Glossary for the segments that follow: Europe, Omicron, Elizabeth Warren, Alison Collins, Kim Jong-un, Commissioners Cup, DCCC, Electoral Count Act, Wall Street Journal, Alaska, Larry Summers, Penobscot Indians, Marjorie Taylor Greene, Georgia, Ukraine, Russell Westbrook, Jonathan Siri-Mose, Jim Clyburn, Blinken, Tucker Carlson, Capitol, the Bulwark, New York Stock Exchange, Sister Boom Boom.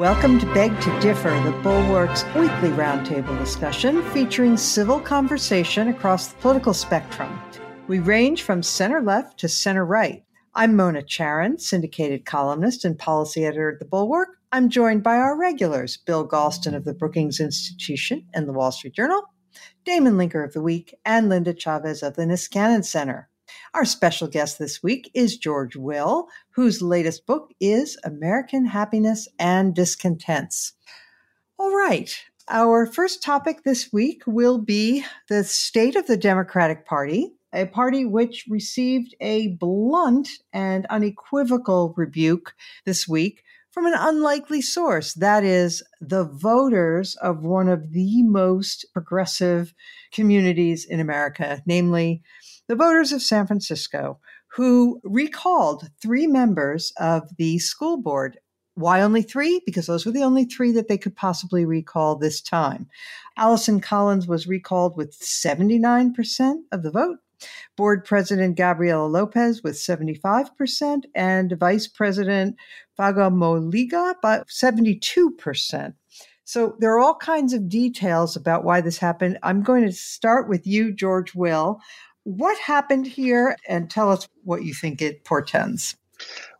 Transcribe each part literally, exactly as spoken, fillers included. Welcome to Beg to Differ, the Bulwark's weekly roundtable discussion featuring civil conversation across the political spectrum. We range from center-left to center-right. I'm Mona Charen, syndicated columnist and policy editor at the Bulwark. I'm joined by our regulars, Bill Galston of the Brookings Institution and the Wall Street Journal, Damon Linker of The Week, and Linda Chavez of the Niskanen Center. Our special guest this week is George Will, whose latest book is American Happiness and Discontents. All right, our first topic this week will be the state of the Democratic Party, a party which received a blunt and unequivocal rebuke this week from an unlikely source, that is, the voters of one of the most progressive communities in America, namely the voters of San Francisco, who recalled three members of the school board. Why only three? Because those were the only three that they could possibly recall this time. Alison Collins was recalled with seventy-nine percent of the vote, board president Gabriela Lopez with seventy-five percent, and vice president Faga Moliga by seventy-two percent. So there are all kinds of details about why this happened. I'm going to start with you, George Will. What happened here? And tell us what you think it portends.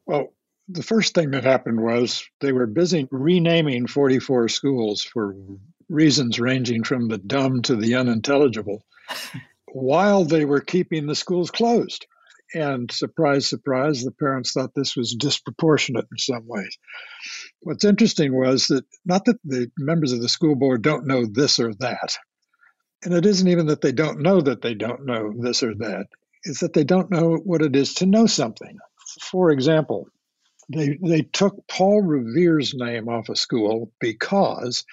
Well, the first thing that happened was they were busy renaming forty-four schools for reasons ranging from the dumb to the unintelligible while they were keeping the schools closed. And surprise, surprise, the parents thought this was disproportionate in some ways. What's interesting was that not that the members of the school board don't know this or that, and it isn't even that they don't know that they don't know this or that. It's that they don't know what it is to know something. For example, they they took Paul Revere's name off a school because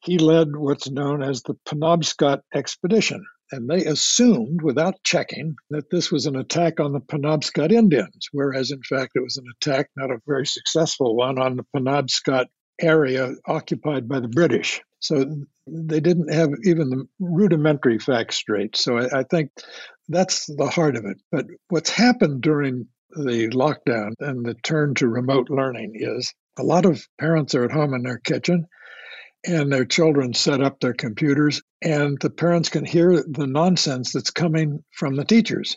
he led what's known as the Penobscot Expedition. And they assumed, without checking, that this was an attack on the Penobscot Indians, whereas, in fact, it was an attack, not a very successful one, on the Penobscot area occupied by the British. So they didn't have even the rudimentary facts straight. So I, I think that's the heart of it. But what's happened during the lockdown and the turn to remote learning is a lot of parents are at home in their kitchen and their children set up their computers and the parents can hear the nonsense that's coming from the teachers.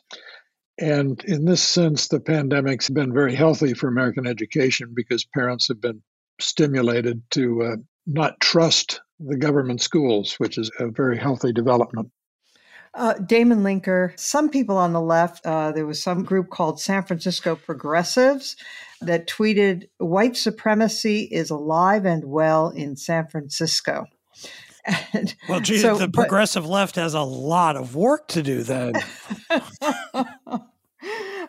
And in this sense, the pandemic's been very healthy for American education because parents have been stimulated to uh, not trust the government schools, which is a very healthy development. Uh, Damon Linker, some people on the left, uh, there was some group called San Francisco Progressives that tweeted, "White supremacy is alive and well in San Francisco." And well, gee, so, the but, progressive left has a lot of work to do then.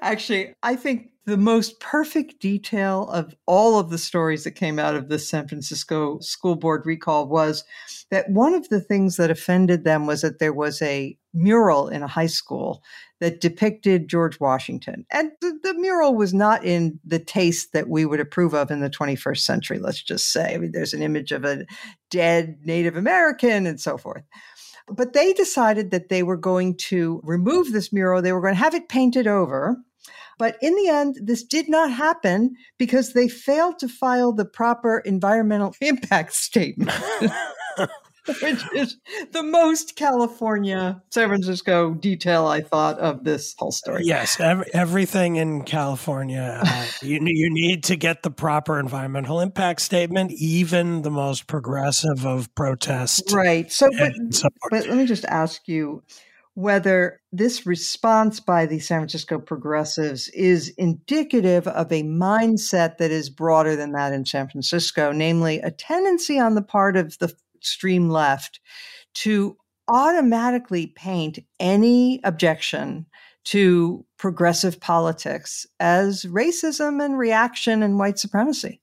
Actually, I think the most perfect detail of all of the stories that came out of the San Francisco school board recall was that one of the things that offended them was that there was a mural in a high school that depicted George Washington. And the, the mural was not in the taste that we would approve of in the twenty-first century, let's just say. I mean, there's an image of a dead Native American and so forth. But they decided that they were going to remove this mural. They were going to have it painted over. But in the end, this did not happen because they failed to file the proper environmental impact statement, which is the most California, San Francisco detail, I thought, of this whole story. Yes, every, everything in California, uh, you, you need to get the proper environmental impact statement, even the most progressive of protests. Right. So, but, but let me just ask you whether this response by the San Francisco Progressives is indicative of a mindset that is broader than that in San Francisco, namely a tendency on the part of the extreme left to automatically paint any objection to progressive politics as racism and reaction and white supremacy.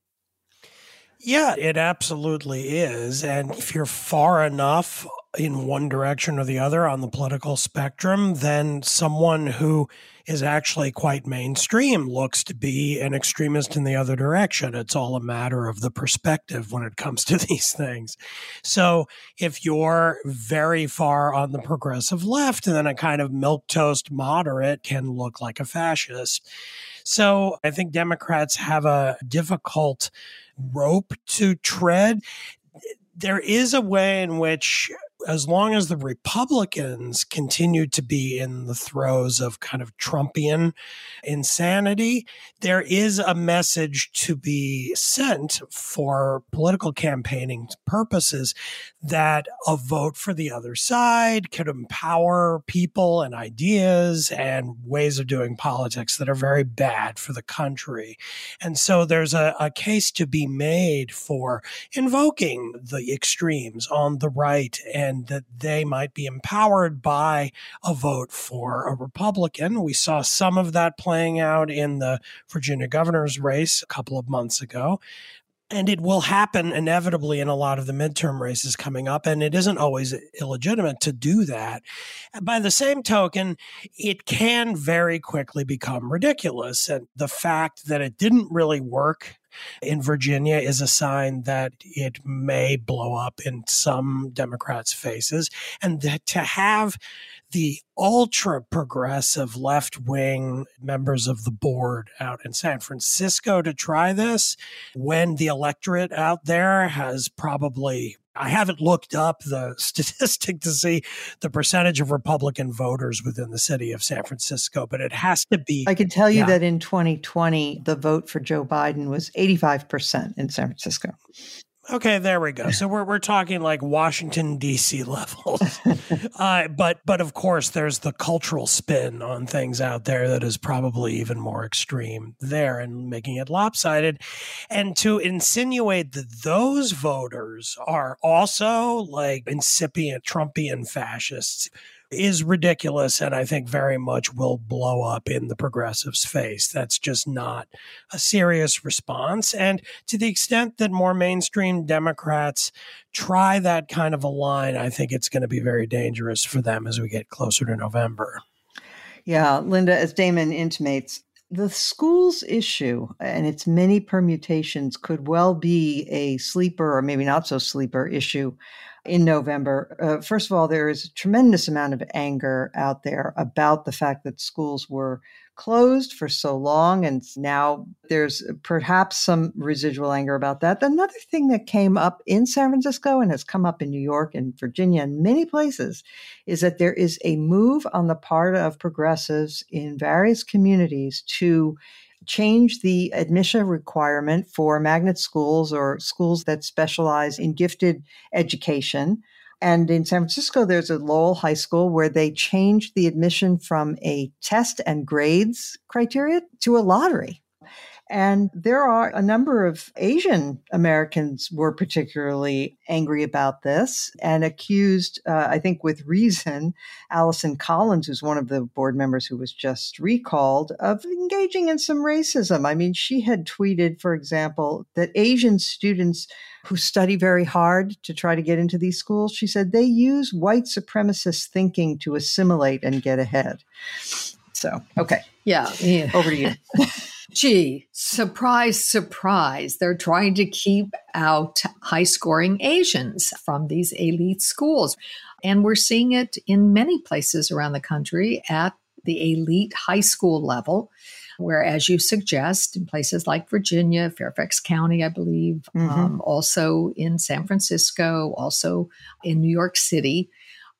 Yeah, it absolutely is. And if you're far enough in one direction or the other on the political spectrum, then someone who is actually quite mainstream looks to be an extremist in the other direction. It's all a matter of the perspective when it comes to these things. So if you're very far on the progressive left, then a kind of milquetoast moderate can look like a fascist. So I think Democrats have a difficult rope to tread. There is a way in which, as long as the Republicans continue to be in the throes of kind of Trumpian insanity, there is a message to be sent for political campaigning purposes that a vote for the other side could empower people and ideas and ways of doing politics that are very bad for the country. And so there's a, a case to be made for invoking the extremes on the right, and and that they might be empowered by a vote for a Republican. We saw some of that playing out in the Virginia governor's race a couple of months ago. And it will happen inevitably in a lot of the midterm races coming up, and it isn't always illegitimate to do that. By the same token, it can very quickly become ridiculous. And the fact that it didn't really work in Virginia is a sign that it may blow up in some Democrats' faces. And that to have the ultra-progressive left-wing members of the board out in San Francisco to try this, when the electorate out there has probably... I haven't looked up the statistic to see the percentage of Republican voters within the city of San Francisco, but it has to be. I can tell you yeah. that in twenty twenty, the vote for Joe Biden was eighty-five percent in San Francisco. Okay, there we go. So we're we're talking like Washington, D C levels. Uh, but, but of course, there's the cultural spin on things out there that is probably even more extreme there and making it lopsided. And to insinuate that those voters are also like incipient Trumpian fascists is ridiculous, and I think very much will blow up in the progressives' face. That's just not a serious response. And to the extent that more mainstream Democrats try that kind of a line, I think it's going to be very dangerous for them as we get closer to November. Yeah, Linda, as Damon intimates, the schools issue and its many permutations could well be a sleeper or maybe not so sleeper issue in November. Uh, first of all, there is a tremendous amount of anger out there about the fact that schools were closed for so long, and now there's perhaps some residual anger about that. Another thing that came up in San Francisco and has come up in New York and Virginia and many places is that there is a move on the part of progressives in various communities to change the admission requirement for magnet schools or schools that specialize in gifted education. And in San Francisco, there's a Lowell High School where they changed the admission from a test and grades criteria to a lottery. And there are a number of Asian Americans were particularly angry about this and accused, uh, I think with reason, Alison Collins, who's one of the board members who was just recalled, of engaging in some racism. I mean, she had tweeted, for example, that Asian students who study very hard to try to get into these schools, she said they use white supremacist thinking to assimilate and get ahead. So, okay. Yeah. yeah. Over to you. Gee, surprise, surprise. They're trying to keep out high-scoring Asians from these elite schools. And we're seeing it in many places around the country at the elite high school level, where, as you suggest, in places like Virginia, Fairfax County, I believe, mm-hmm. um, also in San Francisco, also in New York City,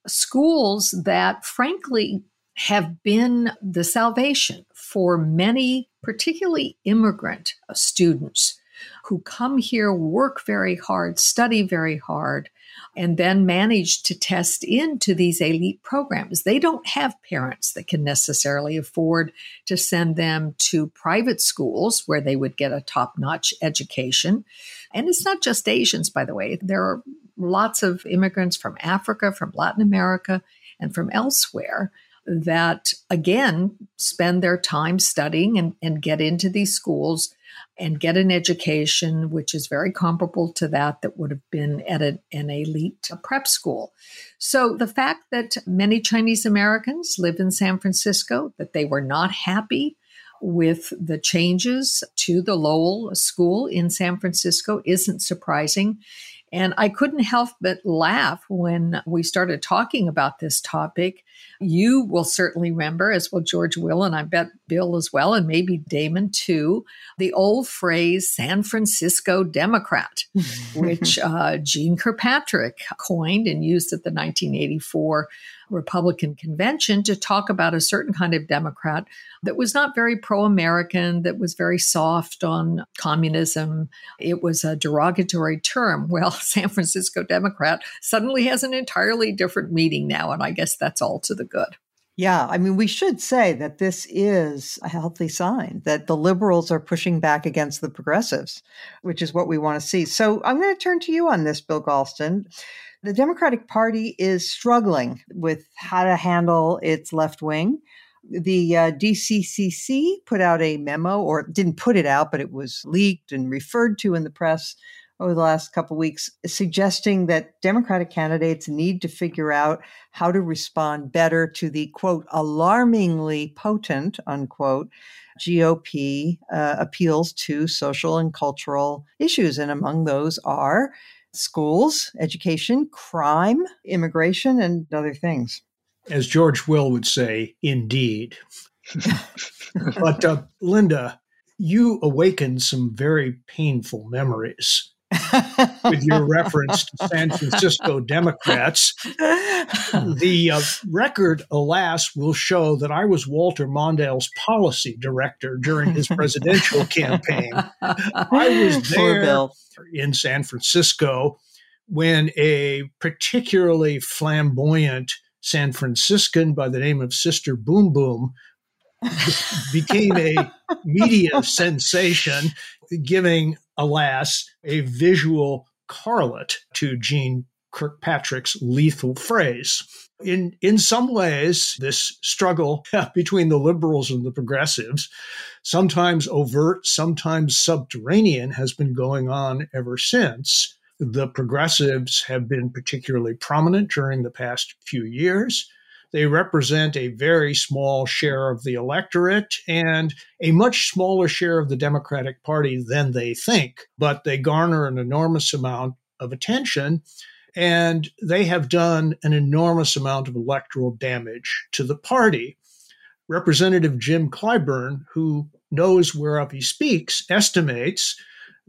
schools that, frankly, have been the salvation for many, particularly immigrant students who come here, work very hard, study very hard, and then manage to test into these elite programs. They don't have parents that can necessarily afford to send them to private schools where they would get a top-notch education. And it's not just Asians, by the way. There are lots of immigrants from Africa, from Latin America, and from elsewhere that, again, spend their time studying and, and get into these schools and get an education, which is very comparable to that that would have been at a, an elite prep school. So the fact that many Chinese Americans live in San Francisco, that they were not happy with the changes to the Lowell School in San Francisco isn't surprising. And I couldn't help but laugh when we started talking about this topic. You will certainly remember, as well George Will, and I bet Bill as well, and maybe Damon too, the old phrase, San Francisco Democrat, which uh, Gene Kirkpatrick coined and used at the nineteen eighty-four Republican convention to talk about a certain kind of Democrat that was not very pro-American, that was very soft on communism. It was a derogatory term. Well, San Francisco Democrat suddenly has an entirely different meaning now, and I guess that's all to the good. Yeah, I mean, we should say that this is a healthy sign that the liberals are pushing back against the progressives, which is what we want to see. So I'm going to turn to you on this, Bill Galston. The Democratic Party is struggling with how to handle its left wing. The uh, D C C C put out a memo, or didn't put it out, but it was leaked and referred to in the press over the last couple of weeks, suggesting that Democratic candidates need to figure out how to respond better to the, quote, alarmingly potent, unquote, G O P uh, appeals to social and cultural issues. And among those are schools, education, crime, immigration, and other things. As George Will would say, indeed. But uh, Linda, you awakened some very painful memories with your reference to San Francisco Democrats. The uh, record, alas, will show that I was Walter Mondale's policy director during his presidential campaign. I was there in San Francisco when a particularly flamboyant San Franciscan by the name of Sister Boom Boom became a media sensation, giving, alas, a visual correlate to Gene Kirkpatrick's lethal phrase. In, in some ways, this struggle between the liberals and the progressives, sometimes overt, sometimes subterranean, has been going on ever since. The progressives have been particularly prominent during the past few years. They represent a very small share of the electorate and a much smaller share of the Democratic Party than they think, but they garner an enormous amount of attention, and they have done an enormous amount of electoral damage to the party. Representative Jim Clyburn, who knows whereof he speaks, estimates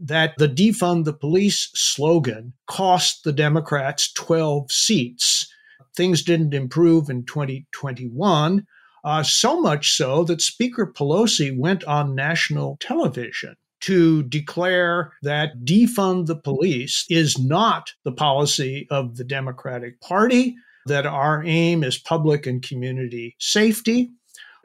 that the Defund the Police slogan cost the Democrats twelve seats. Things didn't improve in twenty twenty-one, uh, so much so that Speaker Pelosi went on national television to declare that defund the police is not the policy of the Democratic Party, that our aim is public and community safety.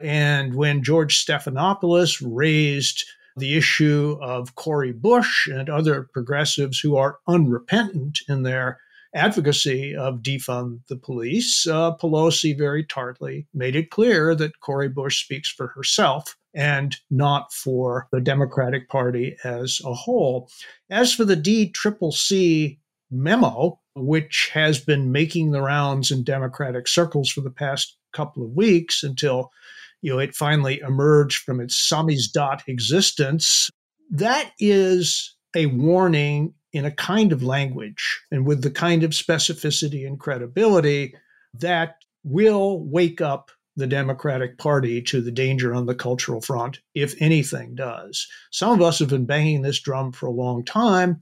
And when George Stephanopoulos raised the issue of Cori Bush and other progressives who are unrepentant in their advocacy of defund the police, uh, Pelosi very tartly made it clear that Cori Bush speaks for herself and not for the Democratic Party as a whole. As for the D C C C memo, which has been making the rounds in Democratic circles for the past couple of weeks until, you know, it finally emerged from its samizdat existence, that is a warning in a kind of language and with the kind of specificity and credibility that will wake up the Democratic Party to the danger on the cultural front, if anything does. Some of us have been banging this drum for a long time,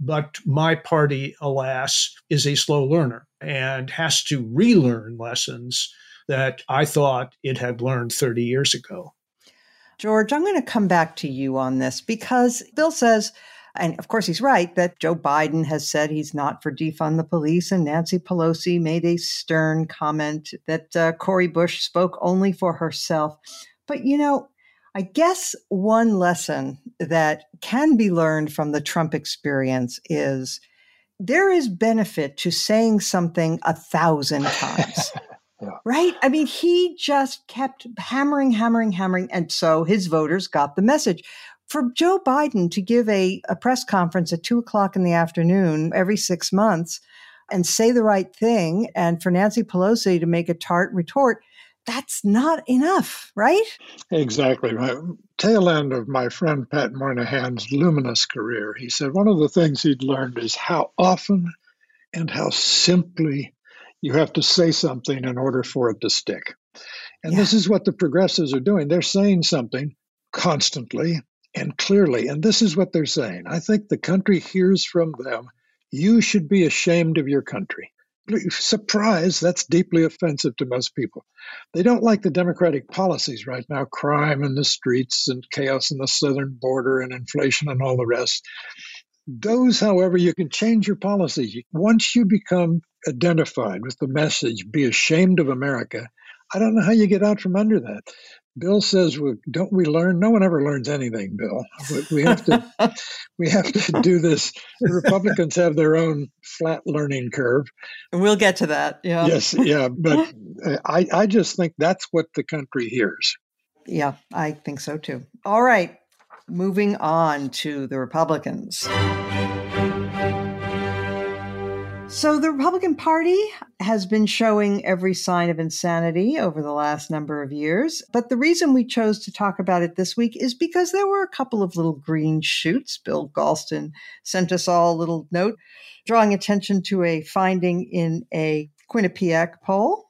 but my party, alas, is a slow learner and has to relearn lessons that I thought it had learned thirty years ago. George, I'm going to come back to you on this because Bill says, and of course, he's right, that Joe Biden has said he's not for defund the police. And Nancy Pelosi made a stern comment that uh, Cori Bush spoke only for herself. But, you know, I guess one lesson that can be learned from the Trump experience is there is benefit to saying something a thousand times. Yeah. right? I mean, he just kept hammering, hammering, hammering. And so his voters got the message. For Joe Biden to give a, a press conference at two o'clock in the afternoon every six months and say the right thing, and for Nancy Pelosi to make a tart retort, that's not enough, right? Exactly. My tail end of my friend Pat Moynihan's luminous career, he said one of the things he'd learned is how often and how simply you have to say something in order for it to stick. And yeah. This is what the progressives are doing. They're saying something constantly and clearly, and this is what they're saying. I think the country hears from them, you should be ashamed of your country. Surprise, that's deeply offensive to most people. They don't like the Democratic policies right now, crime in the streets and chaos in the southern border and inflation and all the rest. Those, however, you can change your policies. Once you become identified with the message, be ashamed of America, I don't know how you get out from under that. Bill says, well, don't we learn? No one ever learns anything, Bill. We have to we have to do this. The Republicans have their own flat learning curve. We'll get to that. Yeah. Yes. Yeah. But I, I just think that's what the country hears. Yeah, I think so, too. All right. Moving on to the Republicans. So the Republican Party has been showing every sign of insanity over the last number of years. But the reason we chose to talk about it this week is because there were a couple of little green shoots. Bill Galston sent us all a little note drawing attention to a finding in a Quinnipiac poll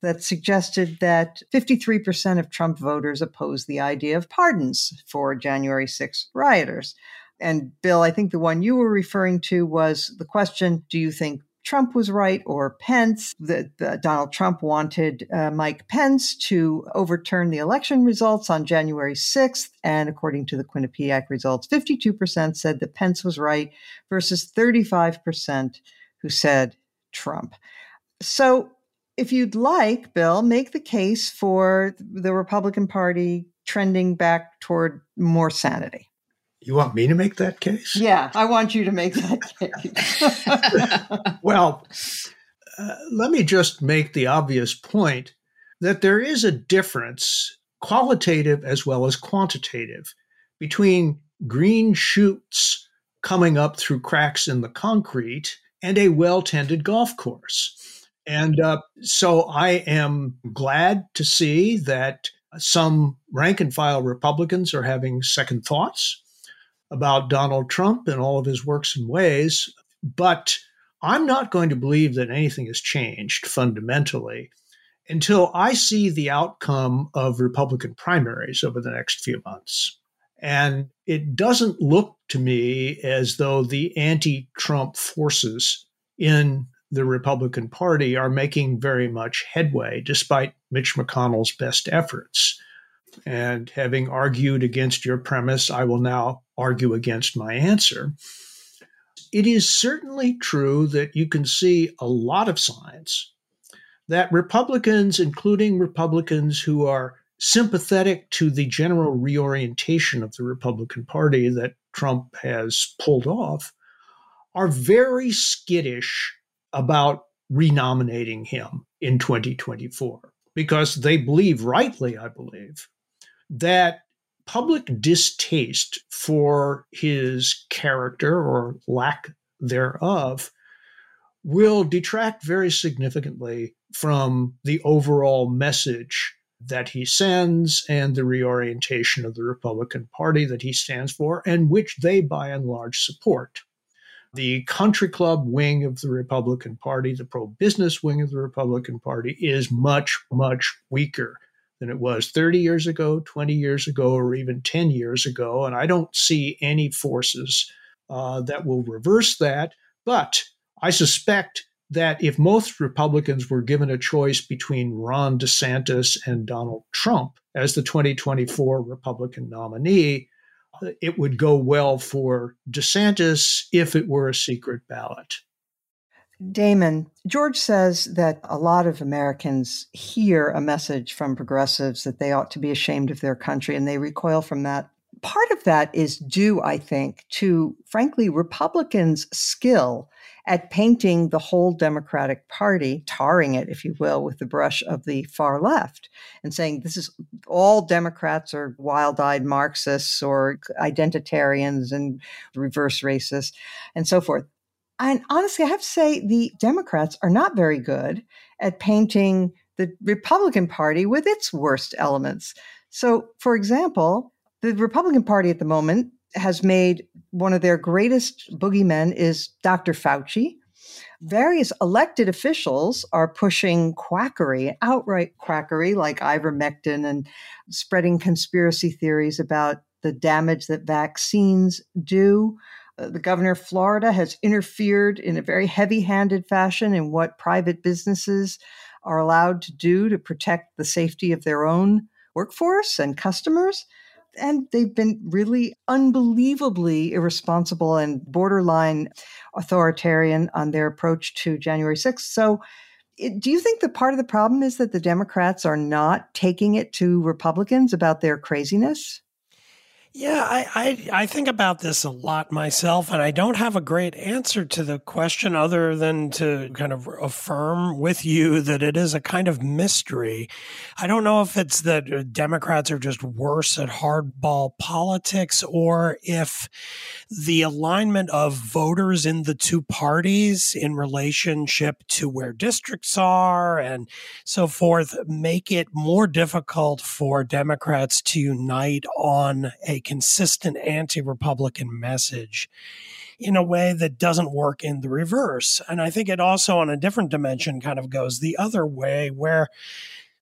that suggested that fifty-three percent of Trump voters oppose the idea of pardons for January sixth rioters. And Bill, I think the one you were referring to was the question, do you think Trump was right or Pence? The, the Donald Trump wanted uh, Mike Pence to overturn the election results on January sixth. And according to the Quinnipiac results, fifty-two percent said that Pence was right versus thirty-five percent who said Trump. So if you'd like, Bill, make the case for the Republican Party trending back toward more sanity. You want me to make that case? Yeah, I want you to make that case. Well, uh, let me just make the obvious point that there is a difference, qualitative as well as quantitative, between green shoots coming up through cracks in the concrete and a well-tended golf course. And uh, so I am glad to see that some rank-and-file Republicans are having second thoughts about Donald Trump and all of his works and ways, but I'm not going to believe that anything has changed fundamentally until I see the outcome of Republican primaries over the next few months. And it doesn't look to me as though the anti-Trump forces in the Republican Party are making very much headway, despite Mitch McConnell's best efforts. And having argued against your premise, I will now argue against my answer. It is certainly true that you can see a lot of signs that Republicans, including Republicans who are sympathetic to the general reorientation of the Republican Party that Trump has pulled off, are very skittish about renominating him in twenty twenty-four, because they believe, rightly, I believe, that public distaste for his character or lack thereof will detract very significantly from the overall message that he sends and the reorientation of the Republican Party that he stands for, and which they by and large support. The country club wing of the Republican Party, the pro-business wing of the Republican Party, is much, much weaker than it was thirty years ago, twenty years ago, or even ten years ago. And I don't see any forces uh, that will reverse that. But I suspect that if most Republicans were given a choice between Ron DeSantis and Donald Trump as the twenty twenty-four Republican nominee, it would go well for DeSantis if it were a secret ballot. Damon, George says that a lot of Americans hear a message from progressives that they ought to be ashamed of their country, and they recoil from that. Part of that is due, I think, to, frankly, Republicans' skill at painting the whole Democratic Party, tarring it, if you will, with the brush of the far left and saying this is all Democrats are wild-eyed Marxists or identitarians and reverse racists and so forth. And honestly, I have to say the Democrats are not very good at painting the Republican Party with its worst elements. So, for example, the Republican Party at the moment has made one of their greatest boogeymen is Doctor Fauci. Various elected officials are pushing quackery, outright quackery, like ivermectin, and spreading conspiracy theories about the damage that vaccines do. The governor of Florida has interfered in a very heavy-handed fashion in what private businesses are allowed to do to protect the safety of their own workforce and customers. And they've been really unbelievably irresponsible and borderline authoritarian on their approach to January sixth. So it, do you think that part of the problem is that the Democrats are not taking it to Republicans about their craziness? Yeah, I, I I think about this a lot myself, and I don't have a great answer to the question other than to kind of affirm with you that it is a kind of mystery. I don't know if it's that Democrats are just worse at hardball politics or if the alignment of voters in the two parties in relationship to where districts are and so forth make it more difficult for Democrats to unite on a consistent anti-Republican message in a way that doesn't work in the reverse. And I think it also on a different dimension kind of goes the other way where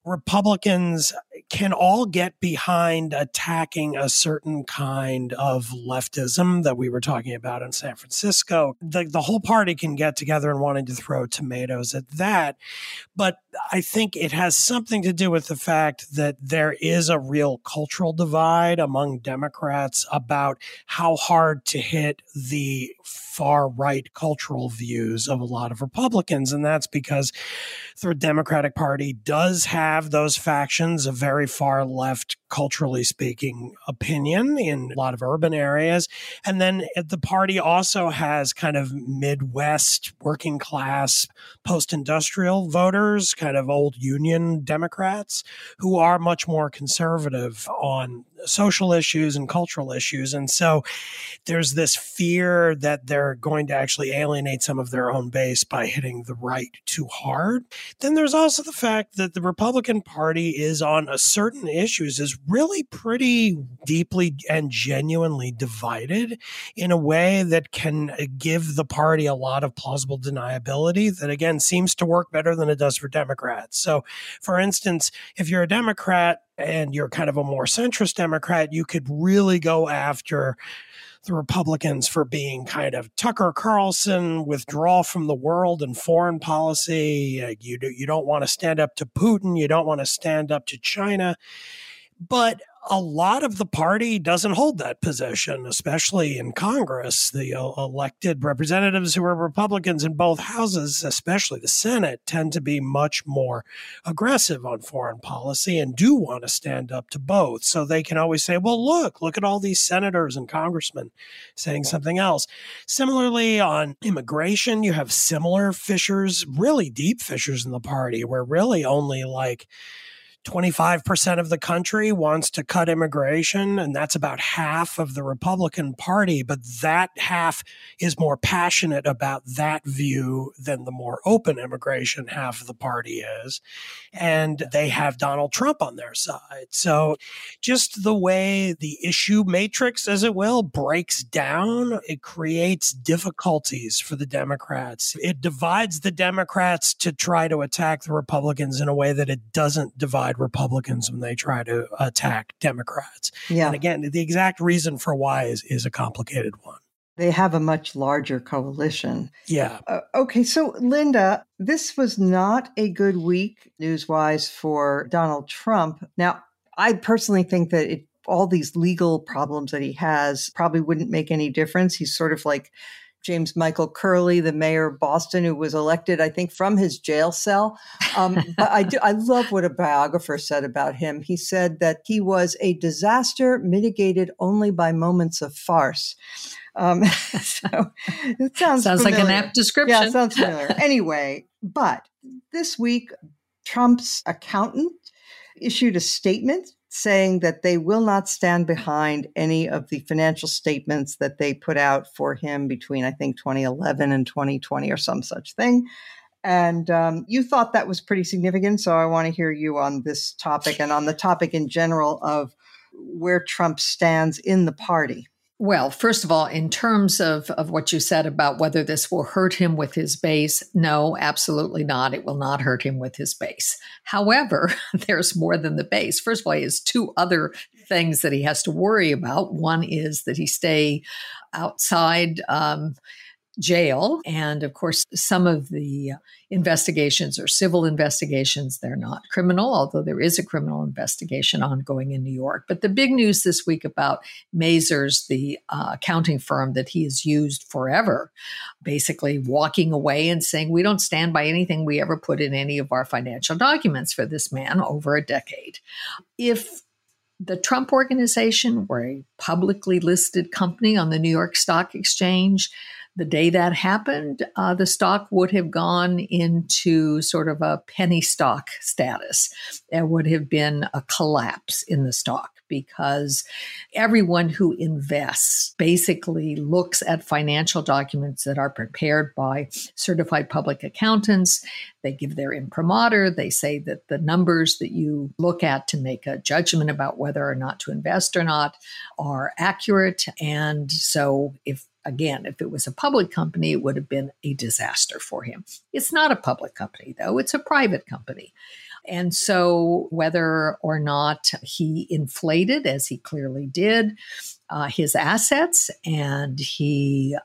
Republicans can all get behind attacking a certain kind of leftism that we were talking about in San Francisco. The, the whole party can get together and wanting to throw tomatoes at that. But I think it has something to do with the fact that there is a real cultural divide among Democrats about how hard to hit the far-right cultural views of a lot of Republicans. And that's because the Democratic Party does have those factions of very far-left, culturally speaking, opinion in a lot of urban areas. And then the party also has kind of Midwest, working-class, post-industrial voters, kind of old union Democrats, who are much more conservative on social issues and cultural issues. And so there's this fear that they're going to actually alienate some of their own base by hitting the right too hard. Then there's also the fact that the Republican Party is on a certain issues is really pretty deeply and genuinely divided in a way that can give the party a lot of plausible deniability that, again, seems to work better than it does for Democrats. So, for instance, if you're a Democrat, and you're kind of a more centrist Democrat, you could really go after the Republicans for being kind of Tucker Carlson, withdrawal from the world and foreign policy. You do, you don't want to stand up to Putin. You don't want to stand up to China. But a lot of the party doesn't hold that position, especially in Congress. The elected representatives who are Republicans in both houses, especially the Senate, tend to be much more aggressive on foreign policy and do want to stand up to both. So they can always say, well, look, look at all these senators and congressmen saying something else. Similarly, on immigration, you have similar fissures, really deep fissures in the party where really only like twenty-five percent of the country wants to cut immigration, and that's about half of the Republican Party. But that half is more passionate about that view than the more open immigration half of the party is. And they have Donald Trump on their side. So just the way the issue matrix, as it will, breaks down, it creates difficulties for the Democrats. It divides the Democrats to try to attack the Republicans in a way that it doesn't divide Republicans when they try to attack Democrats. Yeah. And again, the exact reason for why is, is a complicated one. They have a much larger coalition. Yeah. Uh, okay. So, Linda, this was not a good week news-wise for Donald Trump. Now, I personally think that it, all these legal problems that he has probably wouldn't make any difference. He's sort of like James Michael Curley, the mayor of Boston, who was elected, I think, from his jail cell. Um, but I, do, I love what a biographer said about him. He said that he was a disaster mitigated only by moments of farce. Um, so it sounds Sounds familiar. Like an apt description. Yeah, sounds familiar. Anyway, but this week, Trump's accountant issued a statement saying that they will not stand behind any of the financial statements that they put out for him between, I think, twenty eleven and twenty twenty or some such thing. And um, you thought that was pretty significant, so I want to hear you on this topic and on the topic in general of where Trump stands in the party. Well, first of all, in terms of, of what you said about whether this will hurt him with his base, no, absolutely not. It will not hurt him with his base. However, there's more than the base. First of all, he has two other things that he has to worry about. One is that he stay outside um jail. And of course, some of the investigations are civil investigations. They're not criminal, although there is a criminal investigation ongoing in New York. But the big news this week about Mazars, the uh, accounting firm that he has used forever, basically walking away and saying, we don't stand by anything we ever put in any of our financial documents for this man over a decade. If the Trump Organization were a publicly listed company on the New York Stock Exchange, the day that happened, uh, the stock would have gone into sort of a penny stock status. There would have been a collapse in the stock because everyone who invests basically looks at financial documents that are prepared by certified public accountants. They give their imprimatur. They say that the numbers that you look at to make a judgment about whether or not to invest or not are accurate. And so if Again, if it was a public company, it would have been a disaster for him. It's not a public company, though. It's a private company. And so whether or not he inflated, as he clearly did, uh, his assets, and he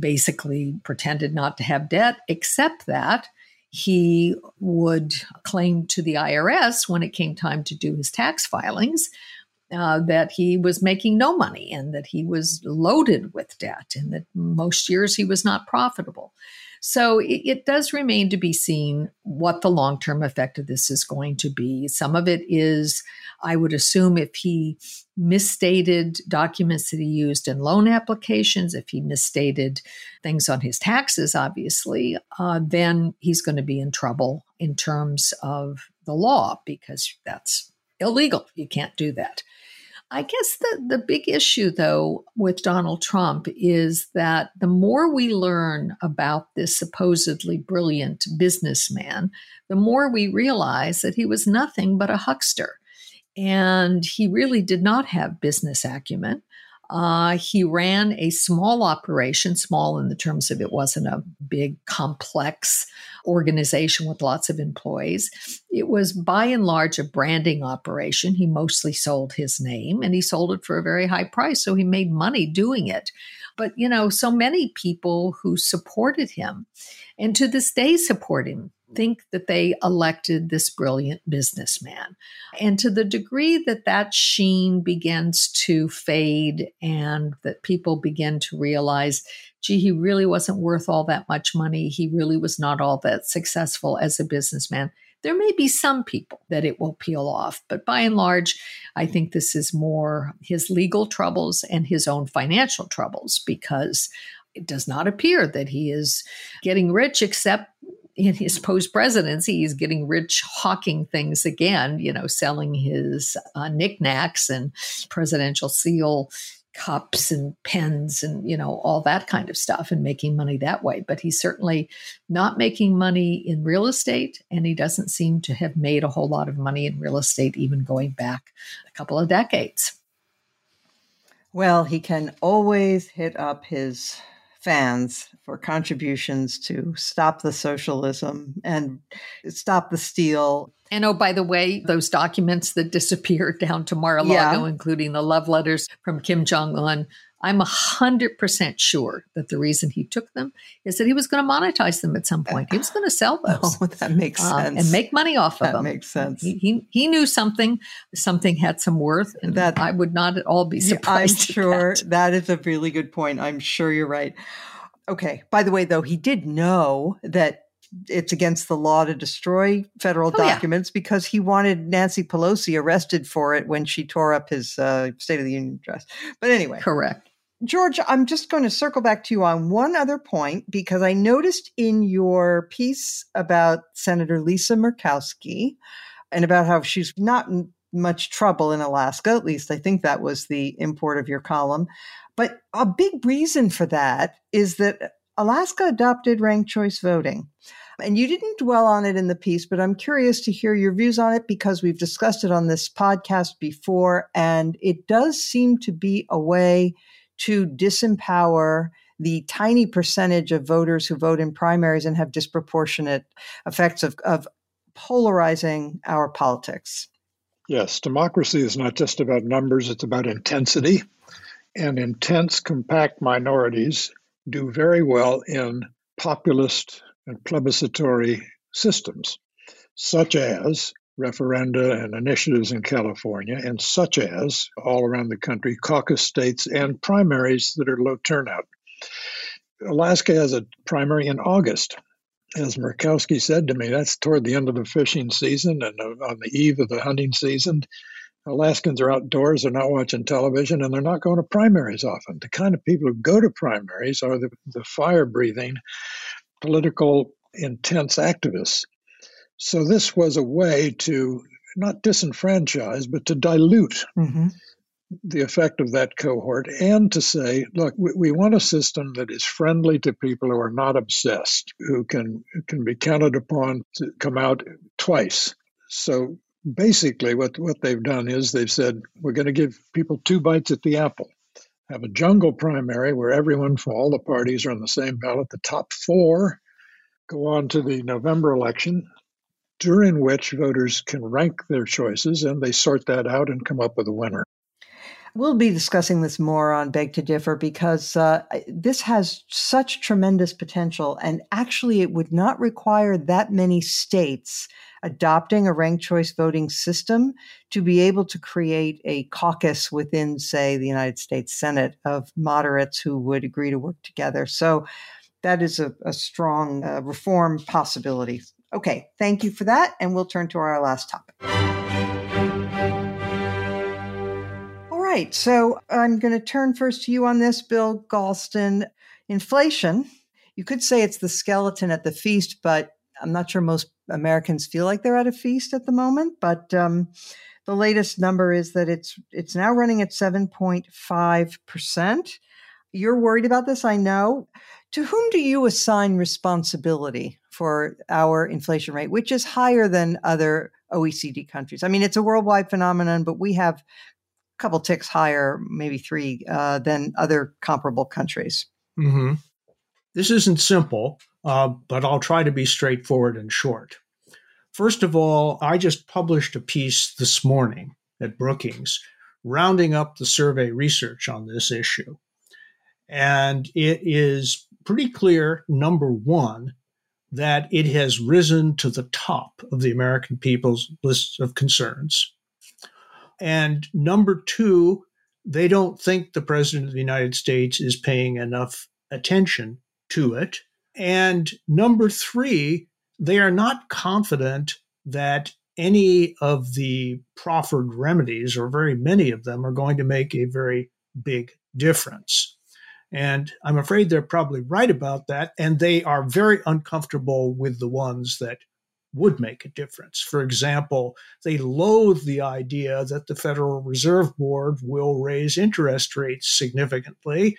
basically pretended not to have debt, except that he would claim to the I R S when it came time to do his tax filings, Uh, that he was making no money and that he was loaded with debt and that most years he was not profitable. So it, it does remain to be seen what the long-term effect of this is going to be. Some of it is, I would assume, if he misstated documents that he used in loan applications, if he misstated things on his taxes, obviously, uh, then he's going to be in trouble in terms of the law because that's illegal. You can't do that. I guess the, the big issue, though, with Donald Trump is that the more we learn about this supposedly brilliant businessman, the more we realize that he was nothing but a huckster. And he really did not have business acumen. Uh, he ran a small operation, small in the terms of it wasn't a big, complex organization with lots of employees. It was by and large a branding operation. He mostly sold his name and he sold it for a very high price. So he made money doing it. But, you know, so many people who supported him and to this day support him think that they elected this brilliant businessman. And to the degree that that sheen begins to fade and that people begin to realize, gee, he really wasn't worth all that much money. He really was not all that successful as a businessman. There may be some people that it will peel off, but by and large, I think this is more his legal troubles and his own financial troubles because it does not appear that he is getting rich except in his post-presidency, he's getting rich hawking things again, you know, selling his uh, knickknacks and presidential seal cups and pens and, you know, all that kind of stuff and making money that way. But he's certainly not making money in real estate, and he doesn't seem to have made a whole lot of money in real estate, even going back a couple of decades. Well, he can always hit up his fans for contributions to stop the socialism and stop the steal. And oh, by the way, those documents that disappeared down to Mar-a-Lago, yeah. including the love letters from Kim Jong-un, I'm one hundred percent sure that the reason he took them is that he was going to monetize them at some point. He was going to sell those. Oh, that makes sense. Um, and make money off of that them. That makes sense. He, he he knew something. Something had some worth. And that, I would not at all be surprised. I'm sure that. that is a really good point. I'm sure you're right. Okay. By the way, though, he did know that it's against the law to destroy federal oh, documents yeah. because he wanted Nancy Pelosi arrested for it when she tore up his uh, State of the Union address. But anyway. Correct. George, I'm just going to circle back to you on one other point, because I noticed in your piece about Senator Lisa Murkowski and about how she's not in much trouble in Alaska, at least I think that was the import of your column. But a big reason for that is that Alaska adopted ranked choice voting. And you didn't dwell on it in the piece, but I'm curious to hear your views on it, because we've discussed it on this podcast before, and it does seem to be a way to disempower the tiny percentage of voters who vote in primaries and have disproportionate effects of, of polarizing our politics. Yes, democracy is not just about numbers, it's about intensity. And intense, compact minorities do very well in populist and plebiscitary systems, such as referenda and initiatives in California, and such as, all around the country, caucus states and primaries that are low turnout. Alaska has a primary in August. As Murkowski said to me, that's toward the end of the fishing season and on the eve of the hunting season. Alaskans are outdoors, they're not watching television, and they're not going to primaries often. The kind of people who go to primaries are the, the fire-breathing, political, intense activists. So this was a way to not disenfranchise, but to dilute mm-hmm. the effect of that cohort, and to say, look, we, we want a system that is friendly to people who are not obsessed, who can can be counted upon to come out twice. So basically what, what they've done is they've said, we're going to give people two bites at the apple. Have a jungle primary where everyone from all the parties are on the same ballot. The top four go on to the November election, during which voters can rank their choices, and they sort that out and come up with a winner. We'll be discussing this more on Beg to Differ, because uh, this has such tremendous potential. And actually, it would not require that many states adopting a ranked choice voting system to be able to create a caucus within, say, the United States Senate of moderates who would agree to work together. So that is a, a strong uh, reform possibility. Okay, thank you for that. And we'll turn to our last topic. Right. So I'm going to turn first to you on this, Bill Galston. Inflation, you could say it's the skeleton at the feast, but I'm not sure most Americans feel like they're at a feast at the moment. But um, the latest number is that it's it's now running at seven point five percent. You're worried about this, I know. To whom do you assign responsibility for our inflation rate, which is higher than other O E C D countries? I mean, it's a worldwide phenomenon, but we have couple ticks higher, maybe three, uh, than other comparable countries. Mm-hmm. This isn't simple, uh, but I'll try to be straightforward and short. First of all, I just published a piece this morning at Brookings, rounding up the survey research on this issue. And it is pretty clear, number one, that it has risen to the top of the American people's list of concerns. And number two, they don't think the president of the United States is paying enough attention to it. And number three, they are not confident that any of the proffered remedies, or very many of them, are going to make a very big difference. And I'm afraid they're probably right about that. And they are very uncomfortable with the ones that would make a difference. For example, they loathe the idea that the Federal Reserve Board will raise interest rates significantly.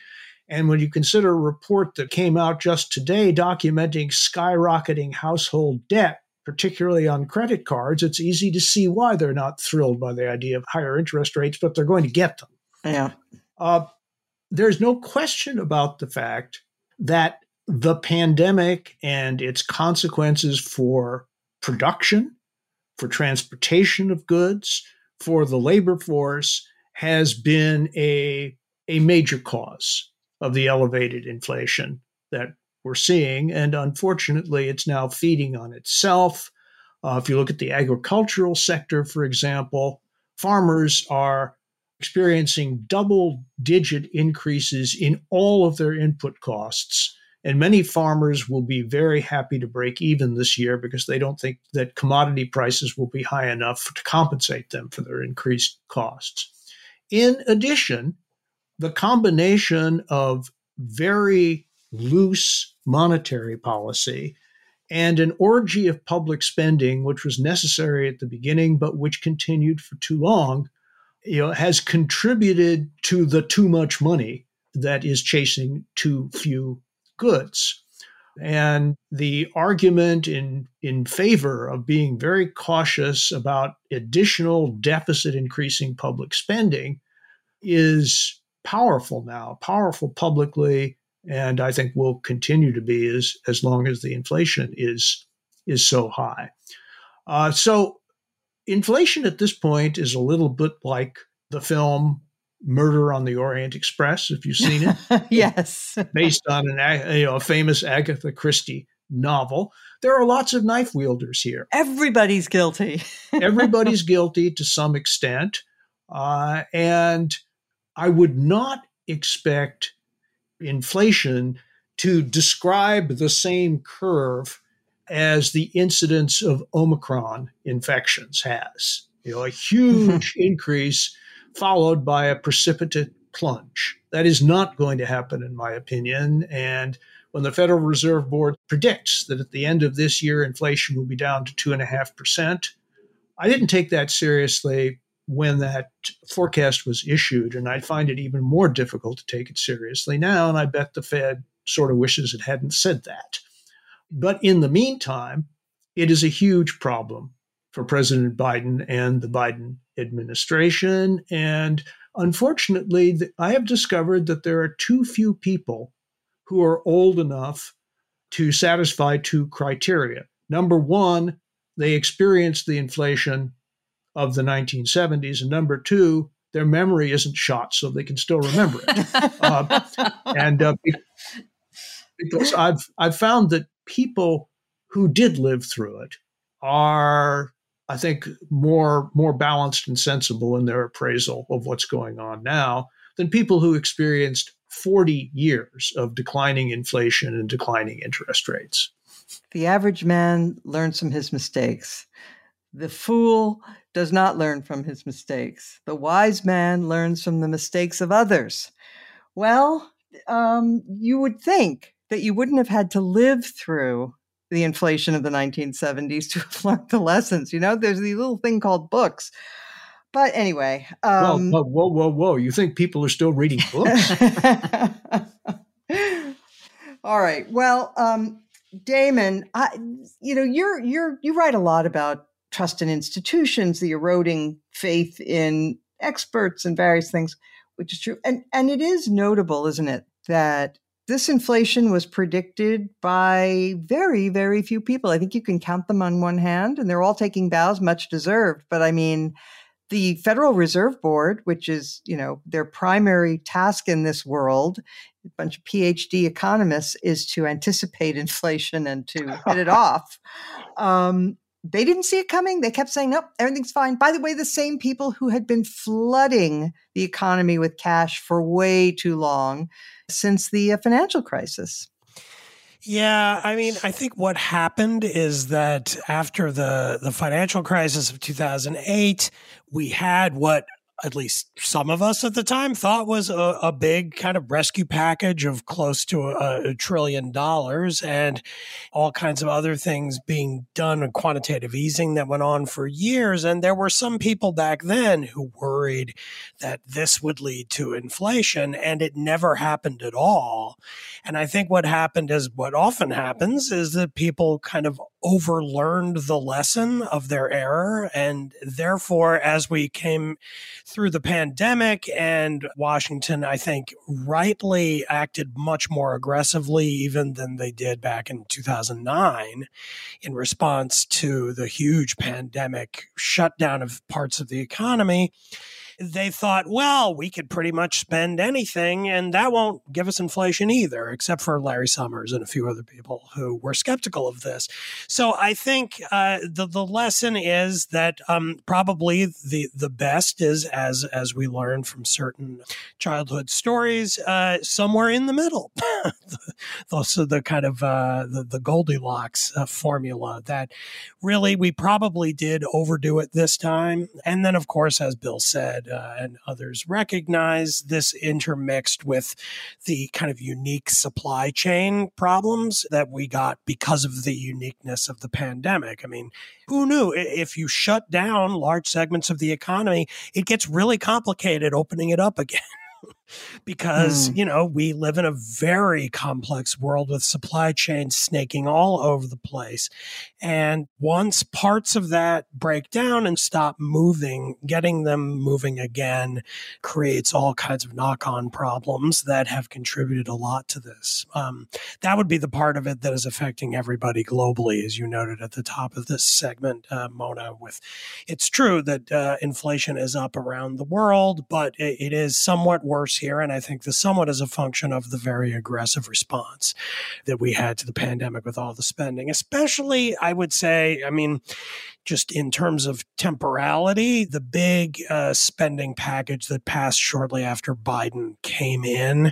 And when you consider a report that came out just today documenting skyrocketing household debt, particularly on credit cards, it's easy to see why they're not thrilled by the idea of higher interest rates, but they're going to get them. Yeah. Uh, there's no question about the fact that the pandemic and its consequences for production, for transportation of goods, for the labor force, has been a, a major cause of the elevated inflation that we're seeing. And unfortunately, it's now feeding on itself. Uh, if you look at the agricultural sector, for example, farmers are experiencing double-digit increases in all of their input costs. And many farmers will be very happy to break even this year because they don't think that commodity prices will be high enough to compensate them for their increased costs. In addition, the combination of very loose monetary policy and an orgy of public spending, which was necessary at the beginning, but which continued for too long, you know, has contributed to the too much money that is chasing too few goods. And the argument in, in favor of being very cautious about additional deficit-increasing public spending is powerful now, powerful publicly, and I think will continue to be as, as long as the inflation is, is so high. Uh, so inflation at this point is a little bit like the film Murder on the Orient Express, if you've seen it. Yes. Based on an, you know, a famous Agatha Christie novel. There are lots of knife wielders here. Everybody's guilty. Everybody's guilty to some extent. Uh, and I would not expect inflation to describe the same curve as the incidence of Omicron infections has. You know, a huge increase followed by a precipitate plunge. That is not going to happen, in my opinion. And when the Federal Reserve Board predicts that at the end of this year, inflation will be down to two and a half percent, I didn't take that seriously when that forecast was issued. And I find it even more difficult to take it seriously now. And I bet the Fed sort of wishes it hadn't said that. But in the meantime, it is a huge problem for President Biden and the Biden administration. And unfortunately, I have discovered that there are too few people who are old enough to satisfy two criteria. Number one, they experienced the inflation of the nineteen seventies. And number two, their memory isn't shot, so they can still remember it. uh, and uh, because I've, I've found that people who did live through it are, I think, more more balanced and sensible in their appraisal of what's going on now than people who experienced forty years of declining inflation and declining interest rates. The average man learns from his mistakes. The fool does not learn from his mistakes. The wise man learns from the mistakes of others. Well, um, you would think that you wouldn't have had to live through the inflation of the nineteen seventies to have learned the lessons. You know, there's the little thing called books. But anyway. Um, whoa, whoa, whoa, whoa. You think people are still reading books? All right. Well, um, Damon, I, you know, you're, you're, you write a lot about trust in institutions, the eroding faith in experts and various things, which is true. And, and it is notable, isn't it, that this inflation was predicted by very, very few people. I think you can count them on one hand, and they're all taking bows, much deserved. But I mean, the Federal Reserve Board, which is, you know, their primary task in this world, a bunch of PhD economists, is to anticipate inflation and to head it off. Um, they didn't see it coming. They kept saying, nope, everything's fine. By the way, the same people who had been flooding the economy with cash for way too long since the financial crisis. Yeah, I mean, I think what happened is that after the, the financial crisis of two thousand eight, we had what at least some of us at the time thought was a, a big kind of rescue package of close to a, a trillion dollars and all kinds of other things being done with quantitative easing that went on for years. And there were some people back then who worried that this would lead to inflation, and it never happened at all. And I think what happened is what often happens is that people kind of overlearned the lesson of their error. And therefore, as we came through the pandemic and Washington, I think, rightly acted much more aggressively even than they did back in two thousand nine in response to the huge pandemic shutdown of parts of the economy. They thought, well, we could pretty much spend anything and that won't give us inflation either, except for Larry Summers and a few other people who were skeptical of this. So I think uh, the, the lesson is that um, probably the, the best is, as, as we learn from certain childhood stories, uh, somewhere in the middle. Also the kind of uh, the, the Goldilocks uh, formula that really we probably did overdo it this time. And then, of course, as Bill said, Moliga and others recognize, this intermixed with the kind of unique supply chain problems that we got because of the uniqueness of the pandemic. I mean, who knew? If you shut down large segments of the economy, it gets really complicated opening it up again. Because, mm. you know, we live in a very complex world with supply chains snaking all over the place. And once parts of that break down and stop moving, getting them moving again creates all kinds of knock-on problems that have contributed a lot to this. Um, that would be the part of it that is affecting everybody globally, as you noted at the top of this segment, uh, Mona. With it's true that uh, inflation is up around the world, but it, it is somewhat worse here, and I think this somewhat is a function of the very aggressive response that we had to the pandemic with all the spending. Especially, I would say, I mean, just in terms of temporality, the big uh, spending package that passed shortly after Biden came in.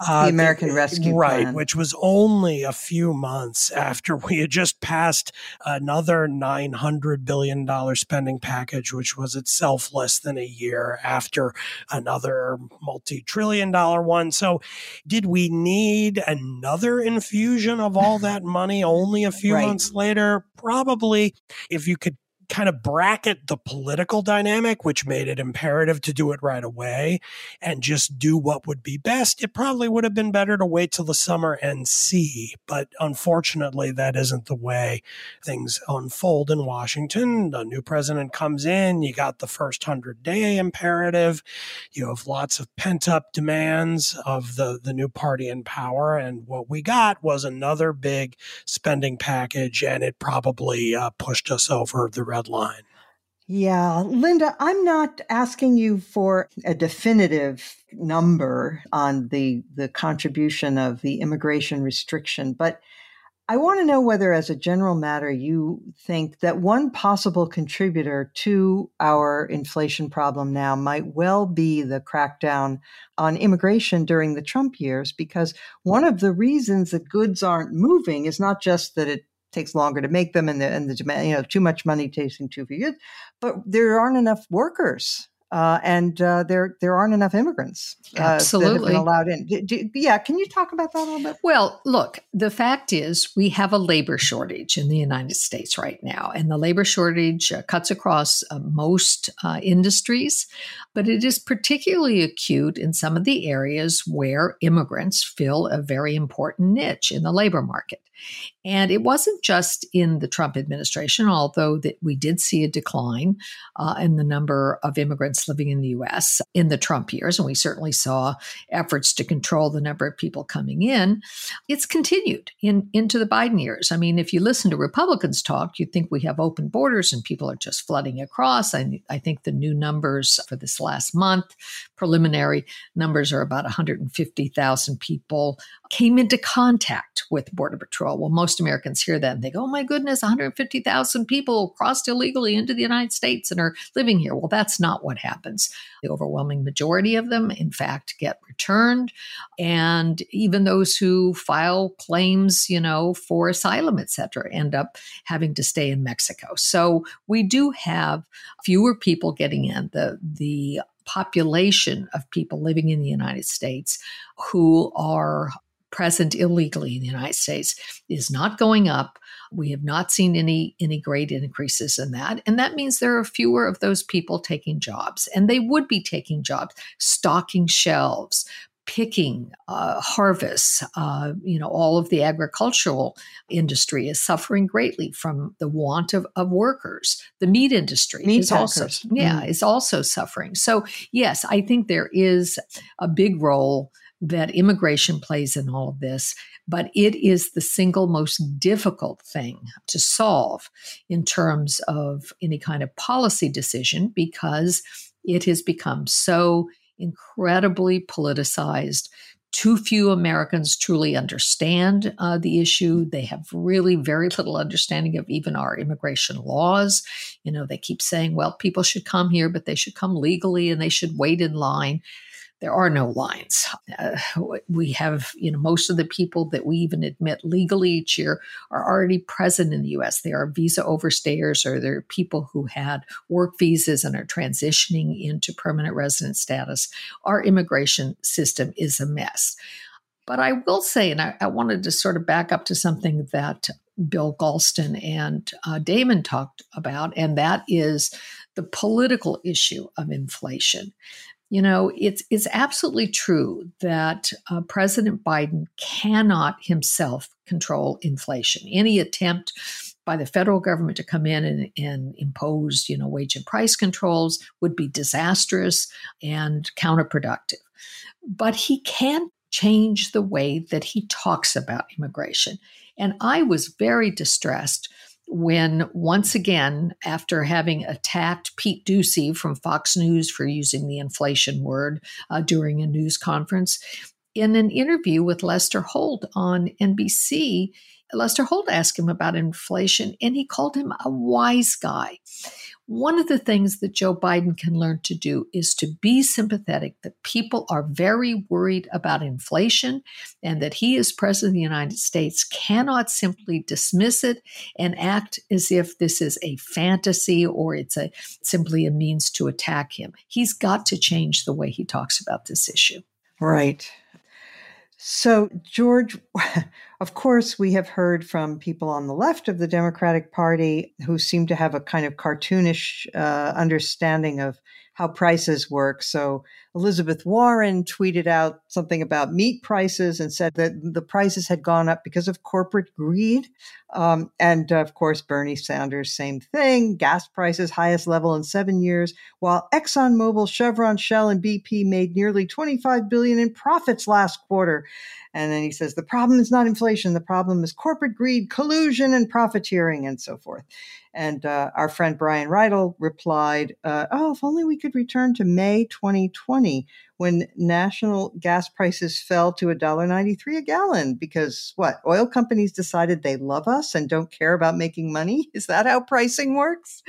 Uh, the American the, Rescue right, Plan. Right, which was only a few months after we had just passed another nine hundred billion dollars spending package, which was itself less than a year after another multi-trillion dollar one. So did we need another infusion of all that money only a few right. months later? Probably. If you could kind of bracket the political dynamic, which made it imperative to do it right away and just do what would be best, it probably would have been better to wait till the summer and see. But unfortunately, that isn't the way things unfold in Washington. The new president comes in, you got the first hundred-day imperative, you have lots of pent-up demands of the, the new party in power, and what we got was another big spending package, and it probably uh, pushed us over the rest line. Yeah. Linda, I'm not asking you for a definitive number on the, the contribution of the immigration restriction, but I want to know whether, as a general matter, you think that one possible contributor to our inflation problem now might well be the crackdown on immigration during the Trump years, because one of the reasons that goods aren't moving is not just that it takes longer to make them, and the and the demand, you know, too much money tasting too few years, but there aren't enough workers, uh, and uh, there there aren't enough immigrants uh, Absolutely. that have been allowed in. Do, do, yeah, can you talk about that a little bit? Well, look, the fact is we have a labor shortage in the United States right now, and the labor shortage uh, cuts across uh, most uh, industries, but it is particularly acute in some of the areas where immigrants fill a very important niche in the labor market. And it wasn't just in the Trump administration, although that we did see a decline uh, in the number of immigrants living in the U S in the Trump years. And we certainly saw efforts to control the number of people coming in. It's continued in, into the Biden years. I mean, if you listen to Republicans talk, you think we have open borders and people are just flooding across. I, I think the new numbers for this last month, preliminary numbers, are about one hundred fifty thousand people came into contact with Border Patrol. Well, most Americans hear that and think, oh my goodness, one hundred fifty thousand people crossed illegally into the United States and are living here. Well, that's not what happens. The overwhelming majority of them, in fact, get returned. And even those who file claims, you know, for asylum, et cetera, end up having to stay in Mexico. So we do have fewer people getting in. The, the population of people living in the United States who are present illegally in the United States is not going up. We have not seen any, any great increases in that. And that means there are fewer of those people taking jobs. And they would be taking jobs, stocking shelves, picking, uh, harvests. Uh, you know, all of the agricultural industry is suffering greatly from the want of, of workers. The meat industry meat is packers. also, yeah, mm. is also suffering. So yes, I think there is a big role that immigration plays in all of this, but it is the single most difficult thing to solve in terms of any kind of policy decision, because it has become so incredibly politicized. Too few Americans truly understand uh, the issue. They have really very little understanding of even our immigration laws. You know, they keep saying, well, people should come here, but they should come legally and they should wait in line. there are no lines. Uh, we have, you know, most of the people that we even admit legally each year are already present in the U S. They are visa overstayers, or they're people who had work visas and are transitioning into permanent resident status. Our immigration system is a mess. But I will say, and I, I wanted to sort of back up to something that Bill Galston and uh, Damon talked about, and that is the political issue of inflation. You know, it's it's absolutely true that uh, President Biden cannot himself control inflation. Any attempt by the federal government to come in and, and impose, you know, wage and price controls would be disastrous and counterproductive. But he can change the way that he talks about immigration. And I was very distressed when, once again, after having attacked Pete Ducey from Fox News for using the inflation word uh, during a news conference, in an interview with Lester Holt on N B C, Lester Holt asked him about inflation, and he called him a wise guy. One of the things that Joe Biden can learn to do is to be sympathetic that people are very worried about inflation and that he, as President of the United States, cannot simply dismiss it and act as if this is a fantasy or it's a simply a means to attack him. He's got to change the way he talks about this issue. Right. So, George, of course, we have heard from people on the left of the Democratic Party who seem to have a kind of cartoonish uh, understanding of how prices work. So Elizabeth Warren tweeted out something about meat prices and said that the prices had gone up because of corporate greed. Um, and of course, Bernie Sanders, same thing. Gas prices, highest level in seven years, while ExxonMobil, Chevron, Shell, and B P made nearly twenty-five billion dollars in profits last quarter. And then he says, the problem is not inflation. The problem is corporate greed, collusion, and profiteering, and so forth. And uh, our friend Brian Rydell replied, uh, oh, if only we could return to May twenty twenty when national gas prices fell to one dollar and ninety-three cents a gallon because, what, oil companies decided they love us and don't care about making money? Is that how pricing works?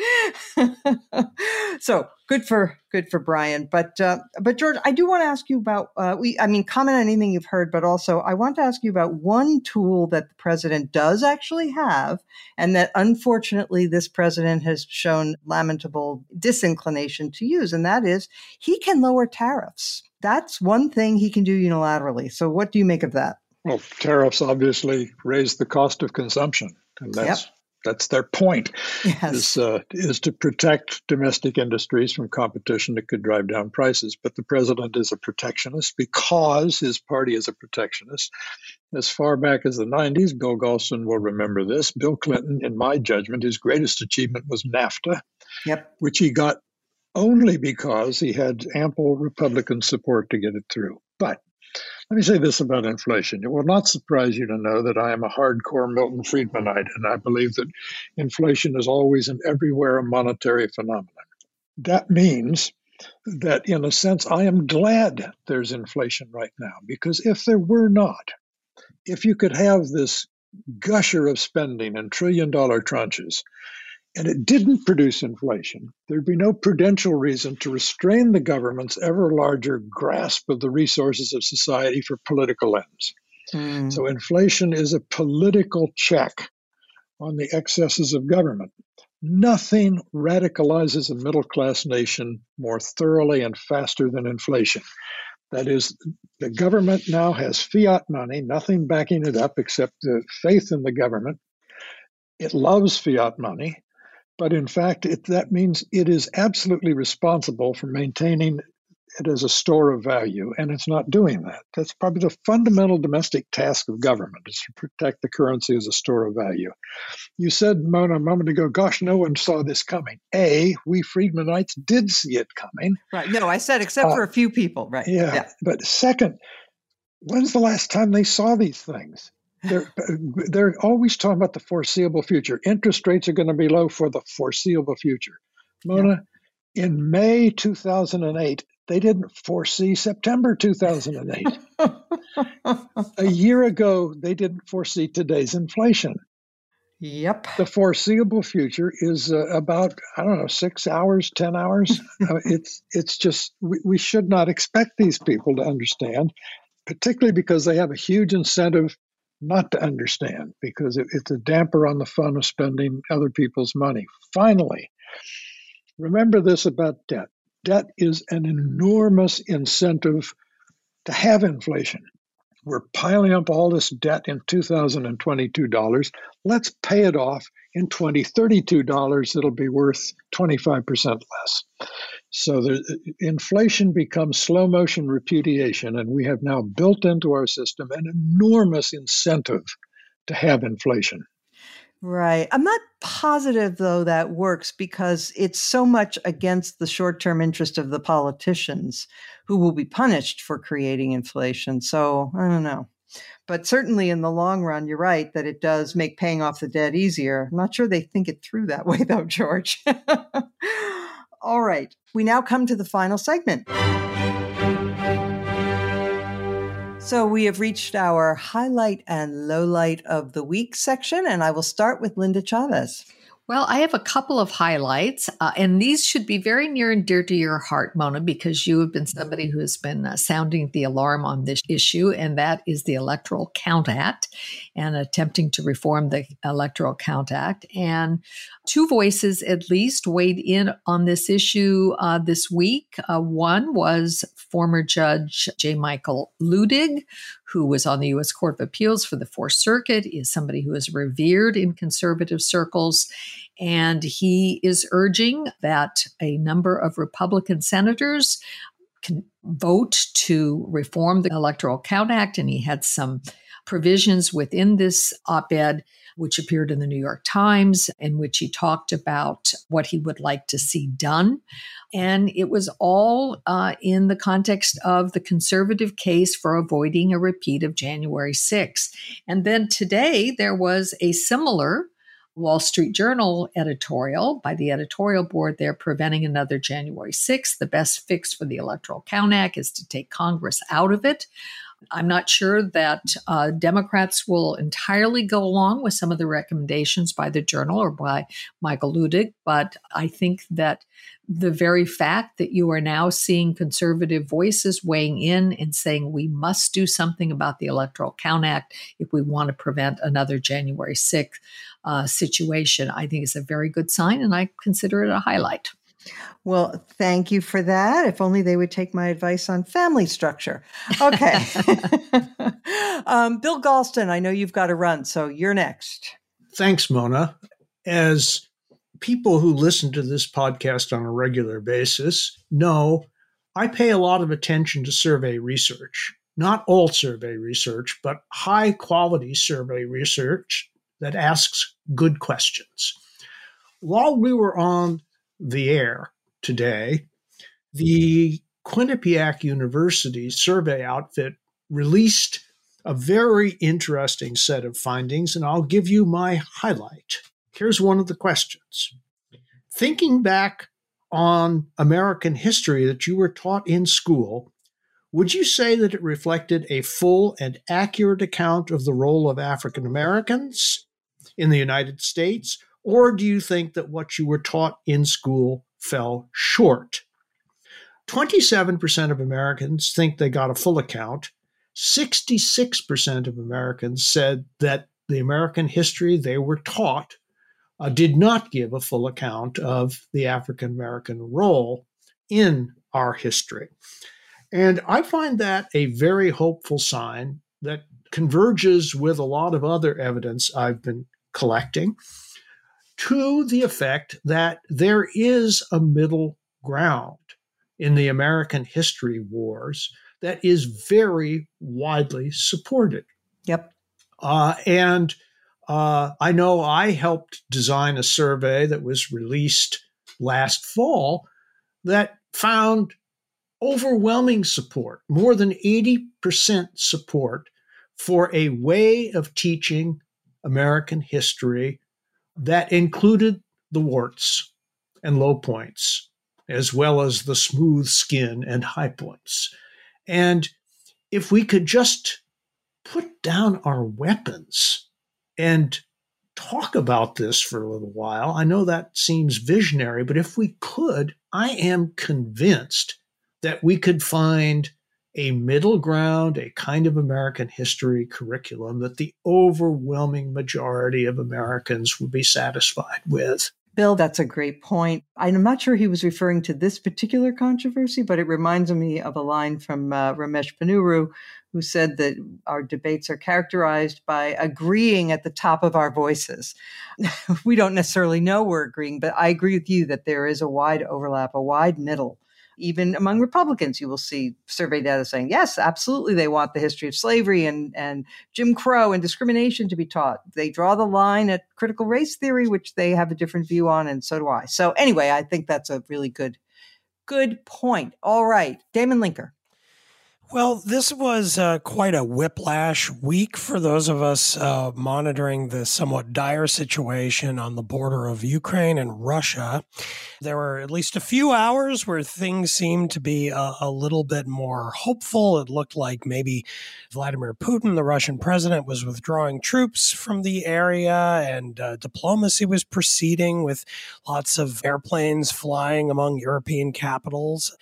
So good for good for Brian. But, uh, but George, I do want to ask you about, uh, we, I mean, comment on anything you've heard, but also I want to ask you about one tool that the president does actually have and that unfortunately this president has shown lamentable disinclination to use, and that is he can lower tariffs. That's one thing he can do unilaterally. So what do you make of that? Well, tariffs obviously raise the cost of consumption, and that's yep. that's their point, yes. is, uh, is to protect domestic industries from competition that could drive down prices. But the president is a protectionist because his party is a protectionist. As far back as the nineties, Bill Galston will remember this. Bill Clinton, in my judgment, his greatest achievement was NAFTA, yep. which he got only because he had ample Republican support to get it through. But let me say this about inflation. It will not surprise you to know that I am a hardcore Milton Friedmanite, and I believe that inflation is always and everywhere a monetary phenomenon. That means that, in a sense, I am glad there's inflation right now, because if there were not, if you could have this gusher of spending and trillion-dollar tranches, and it didn't produce inflation, there'd be no prudential reason to restrain the government's ever larger grasp of the resources of society for political ends. Mm. So inflation is a political check on the excesses of government. Nothing radicalizes a middle-class nation more thoroughly and faster than inflation. That is, the government now has fiat money, nothing backing it up except the faith in the government. It loves fiat money. But in fact, it, that means it is absolutely responsible for maintaining it as a store of value, and it's not doing that. That's probably the fundamental domestic task of government, is to protect the currency as a store of value. You said, Mona, a moment ago, gosh, no one saw this coming. A, we Friedmanites did see it coming. Right. No, I said except uh, for a few people, right. Yeah, yeah. But second, when's the last time they saw these things? They're, they're always talking about the foreseeable future. Interest rates are going to be low for the foreseeable future. Mona, yeah. in May two thousand eight, they didn't foresee September two thousand eight. A year ago, they didn't foresee today's inflation. Yep. The foreseeable future is uh, about, I don't know, six hours, ten hours. uh, it's it's just, we, we should not expect these people to understand, particularly because they have a huge incentive not to understand, because it, it's a damper on the fun of spending other people's money. Finally, remember this about debt. Debt is an enormous incentive to have inflation. We're piling up all this debt in two thousand twenty-two dollars. Let's pay it off in twenty thirty-two dollars. It'll be worth twenty-five percent less. So the inflation becomes slow motion repudiation, and we have now built into our system an enormous incentive to have inflation. Right. I'm not positive, though, that works, because it's so much against the short-term interest of the politicians who will be punished for creating inflation. So I don't know. But certainly in the long run, you're right that it does make paying off the debt easier. I'm not sure they think it through that way, though, George. All right. We now come to the final segment. So we have reached our highlight and lowlight of the week section, and I will start with Linda Chavez. Well, I have a couple of highlights, uh, and these should be very near and dear to your heart, Mona, because you have been somebody who has been uh, sounding the alarm on this issue, and that is the Electoral Count Act and attempting to reform the Electoral Count Act. And two voices at least weighed in on this issue uh, this week. Uh, one was former Judge J. Michael Ludig, who was on the U S Court of Appeals for the Fourth Circuit, is somebody who is revered in conservative circles. And he is urging that a number of Republican senators can vote to reform the Electoral Count Act. And he had some provisions within this op-ed, which appeared in the New York Times, in which he talked about what he would like to see done. And it was all uh, in the context of the conservative case for avoiding a repeat of January sixth. And then today there was a similar Wall Street Journal editorial by the editorial board there preventing another January sixth. The best fix for the Electoral Count Act is to take Congress out of it. I'm not sure that uh, Democrats will entirely go along with some of the recommendations by the Journal or by Michael Ludig, but I think that the very fact that you are now seeing conservative voices weighing in and saying we must do something about the Electoral Count Act if we want to prevent another January sixth uh, situation, I think is a very good sign, and I consider it a highlight. Well, thank you for that. If only they would take my advice on family structure. Okay. um, Bill Galston, I know you've got to run, so you're next. Thanks, Mona. As people who listen to this podcast on a regular basis know, I pay a lot of attention to survey research. Not all survey research, but high-quality survey research that asks good questions. While we were on the air today, the Quinnipiac University survey outfit released a very interesting set of findings, and I'll give you my highlight. Here's one of the questions. Thinking back on American history that you were taught in school, would you say that it reflected a full and accurate account of the role of African Americans in the United States? Or do you think that what you were taught in school fell short? twenty-seven percent of Americans think they got a full account. sixty-six percent of Americans said that the American history they were taught uh, did not give a full account of the African American role in our history. And I find that a very hopeful sign that converges with a lot of other evidence I've been collecting, to the effect that there is a middle ground in the American history wars that is very widely supported. Yep. Uh, and uh, I know I helped design a survey that was released last fall that found overwhelming support, more than eighty percent support for a way of teaching American history that included the warts and low points, as well as the smooth skin and high points. And if we could just put down our weapons and talk about this for a little while. I know that seems visionary, but if we could, I am convinced that we could find a middle ground, a kind of American history curriculum that the overwhelming majority of Americans would be satisfied with. Bill, that's a great point. I'm not sure he was referring to this particular controversy, but it reminds me of a line from uh, Ramesh Panuru, who said that our debates are characterized by agreeing at the top of our voices. We don't necessarily know we're agreeing, but I agree with you that there is a wide overlap, a wide middle. Even among Republicans, you will see survey data saying, yes, absolutely, they want the history of slavery and, and Jim Crow and discrimination to be taught. They draw the line at critical race theory, which they have a different view on, and so do I. So anyway, I think that's a really good, good point. All right, Damon Linker. Well, this was uh, quite a whiplash week for those of us uh, monitoring the somewhat dire situation on the border of Ukraine and Russia. There were at least a few hours where things seemed to be a, a little bit more hopeful. It looked like maybe Vladimir Putin, the Russian president, was withdrawing troops from the area, and uh, diplomacy was proceeding with lots of airplanes flying among European capitals.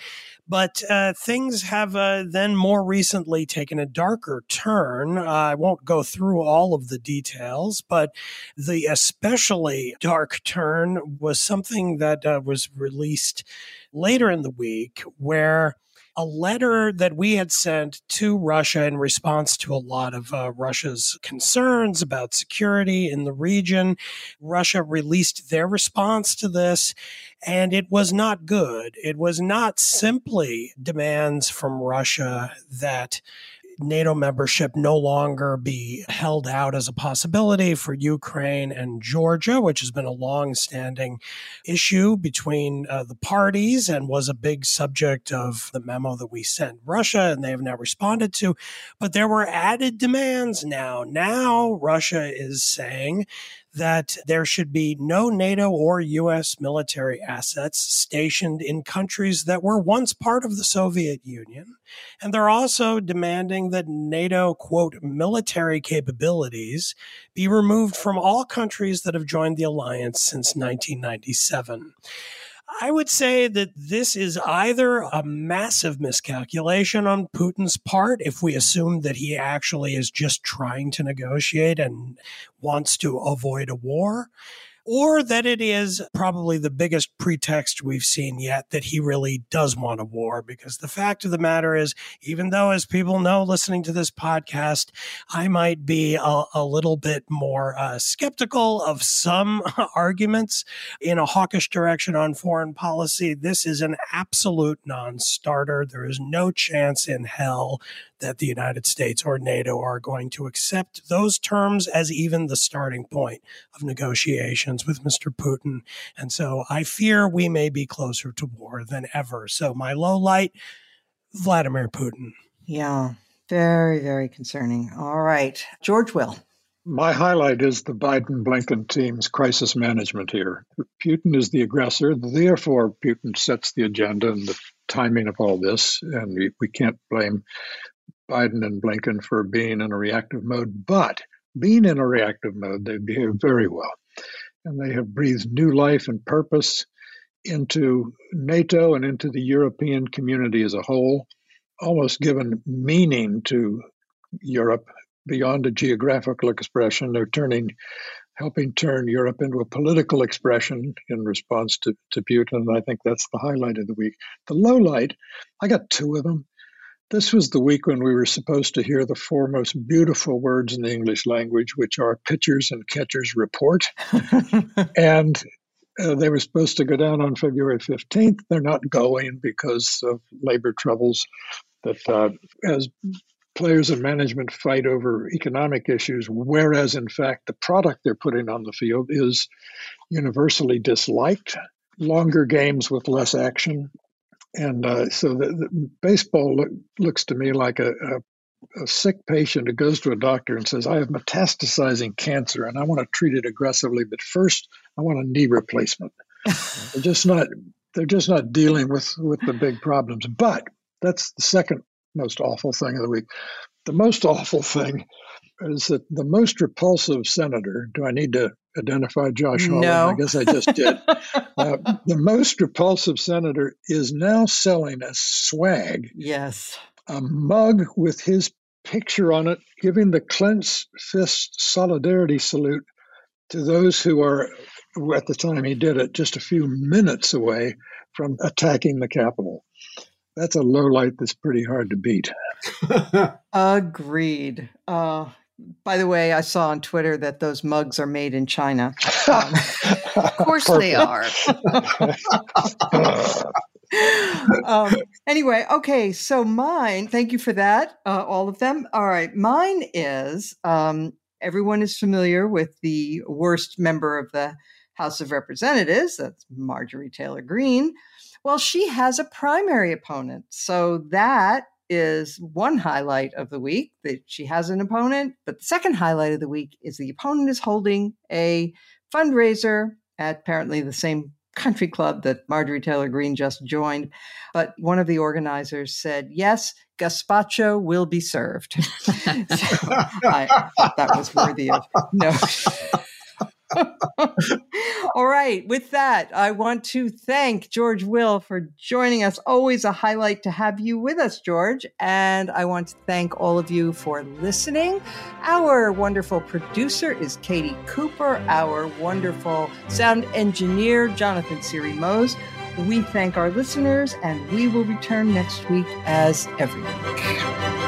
But uh, things have uh, then more recently taken a darker turn. Uh, I won't go through all of the details, but the especially dark turn was something that uh, was released later in the week, where a letter that we had sent to Russia in response to a lot of uh, Russia's concerns about security in the region. Russia released their response to this, and it was not good. It was not simply demands from Russia that NATO membership no longer be held out as a possibility for Ukraine and Georgia, which has been a long-standing issue between uh, the parties and was a big subject of the memo that we sent Russia, and they have now responded to. But there were added demands now. Now Russia is saying that there should be no NATO or U S military assets stationed in countries that were once part of the Soviet Union. And they're also demanding that NATO, quote, military capabilities be removed from all countries that have joined the alliance since nineteen ninety-seven. I would say that this is either a massive miscalculation on Putin's part, if we assume that he actually is just trying to negotiate and wants to avoid a war, or that it is probably the biggest pretext we've seen yet that he really does want a war. Because the fact of the matter is, even though, as people know listening to this podcast, I might be a, a little bit more uh, skeptical of some arguments in a hawkish direction on foreign policy, this is an absolute non-starter. There is no chance in hell that the United States or NATO are going to accept those terms as even the starting point of negotiations with Mister Putin. And so I fear we may be closer to war than ever. So my low light, Vladimir Putin. Yeah, very, very concerning. All right. George Will. My highlight is the Biden-Blinken team's crisis management here. Putin is the aggressor. Therefore, Putin sets the agenda and the timing of all this. And we, we can't blame Biden and Blinken for being in a reactive mode, but being in a reactive mode, they behaved very well. And they have breathed new life and purpose into NATO and into the European community as a whole, almost given meaning to Europe beyond a geographical expression. They're turning, helping turn Europe into a political expression in response to, to Putin. And I think that's the highlight of the week. The low light, I got two of them. This was the week when we were supposed to hear the four most beautiful words in the English language, which are pitchers and catchers report. and uh, they were supposed to go down on February fifteenth. They're not going because of labor troubles that uh, as players and management fight over economic issues, whereas in fact the product they're putting on the field is universally disliked, longer games with less action. And uh, so the, the baseball look, looks to me like a, a, a sick patient who goes to a doctor and says, I have metastasizing cancer and I want to treat it aggressively, but first I want a knee replacement. they're just not they're just not dealing with, with the big problems. But that's the second most awful thing of the week. The most awful thing is that the most repulsive senator, do I need to identify Josh Hawley? No. I guess I just did. uh, the most repulsive senator is now selling a swag. Yes. A mug with his picture on it, giving the clenched fist solidarity salute to those who are, at the time he did it, just a few minutes away from attacking the Capitol. That's a low light that's pretty hard to beat. Agreed. Uh, by the way, I saw on Twitter that those mugs are made in China. Um, of course Perfect. They are. um, anyway, okay, so mine, thank you for that, uh, all of them. All right, mine is, um, everyone is familiar with the worst member of the House of Representatives, that's Marjorie Taylor Greene. Well, she has a primary opponent. So that is one highlight of the week, that she has an opponent. But the second highlight of the week is the opponent is holding a fundraiser at apparently the same country club that Marjorie Taylor Greene just joined. But one of the organizers said, yes, gazpacho will be served. So I thought that was worthy of note. All right. With that, I want to thank George Will for joining us. Always a highlight to have you with us, George. And I want to thank all of you for listening. Our wonderful producer is Katie Cooper. Our wonderful sound engineer, Jonathan Siri-Mose. We thank our listeners, and we will return next week as every week.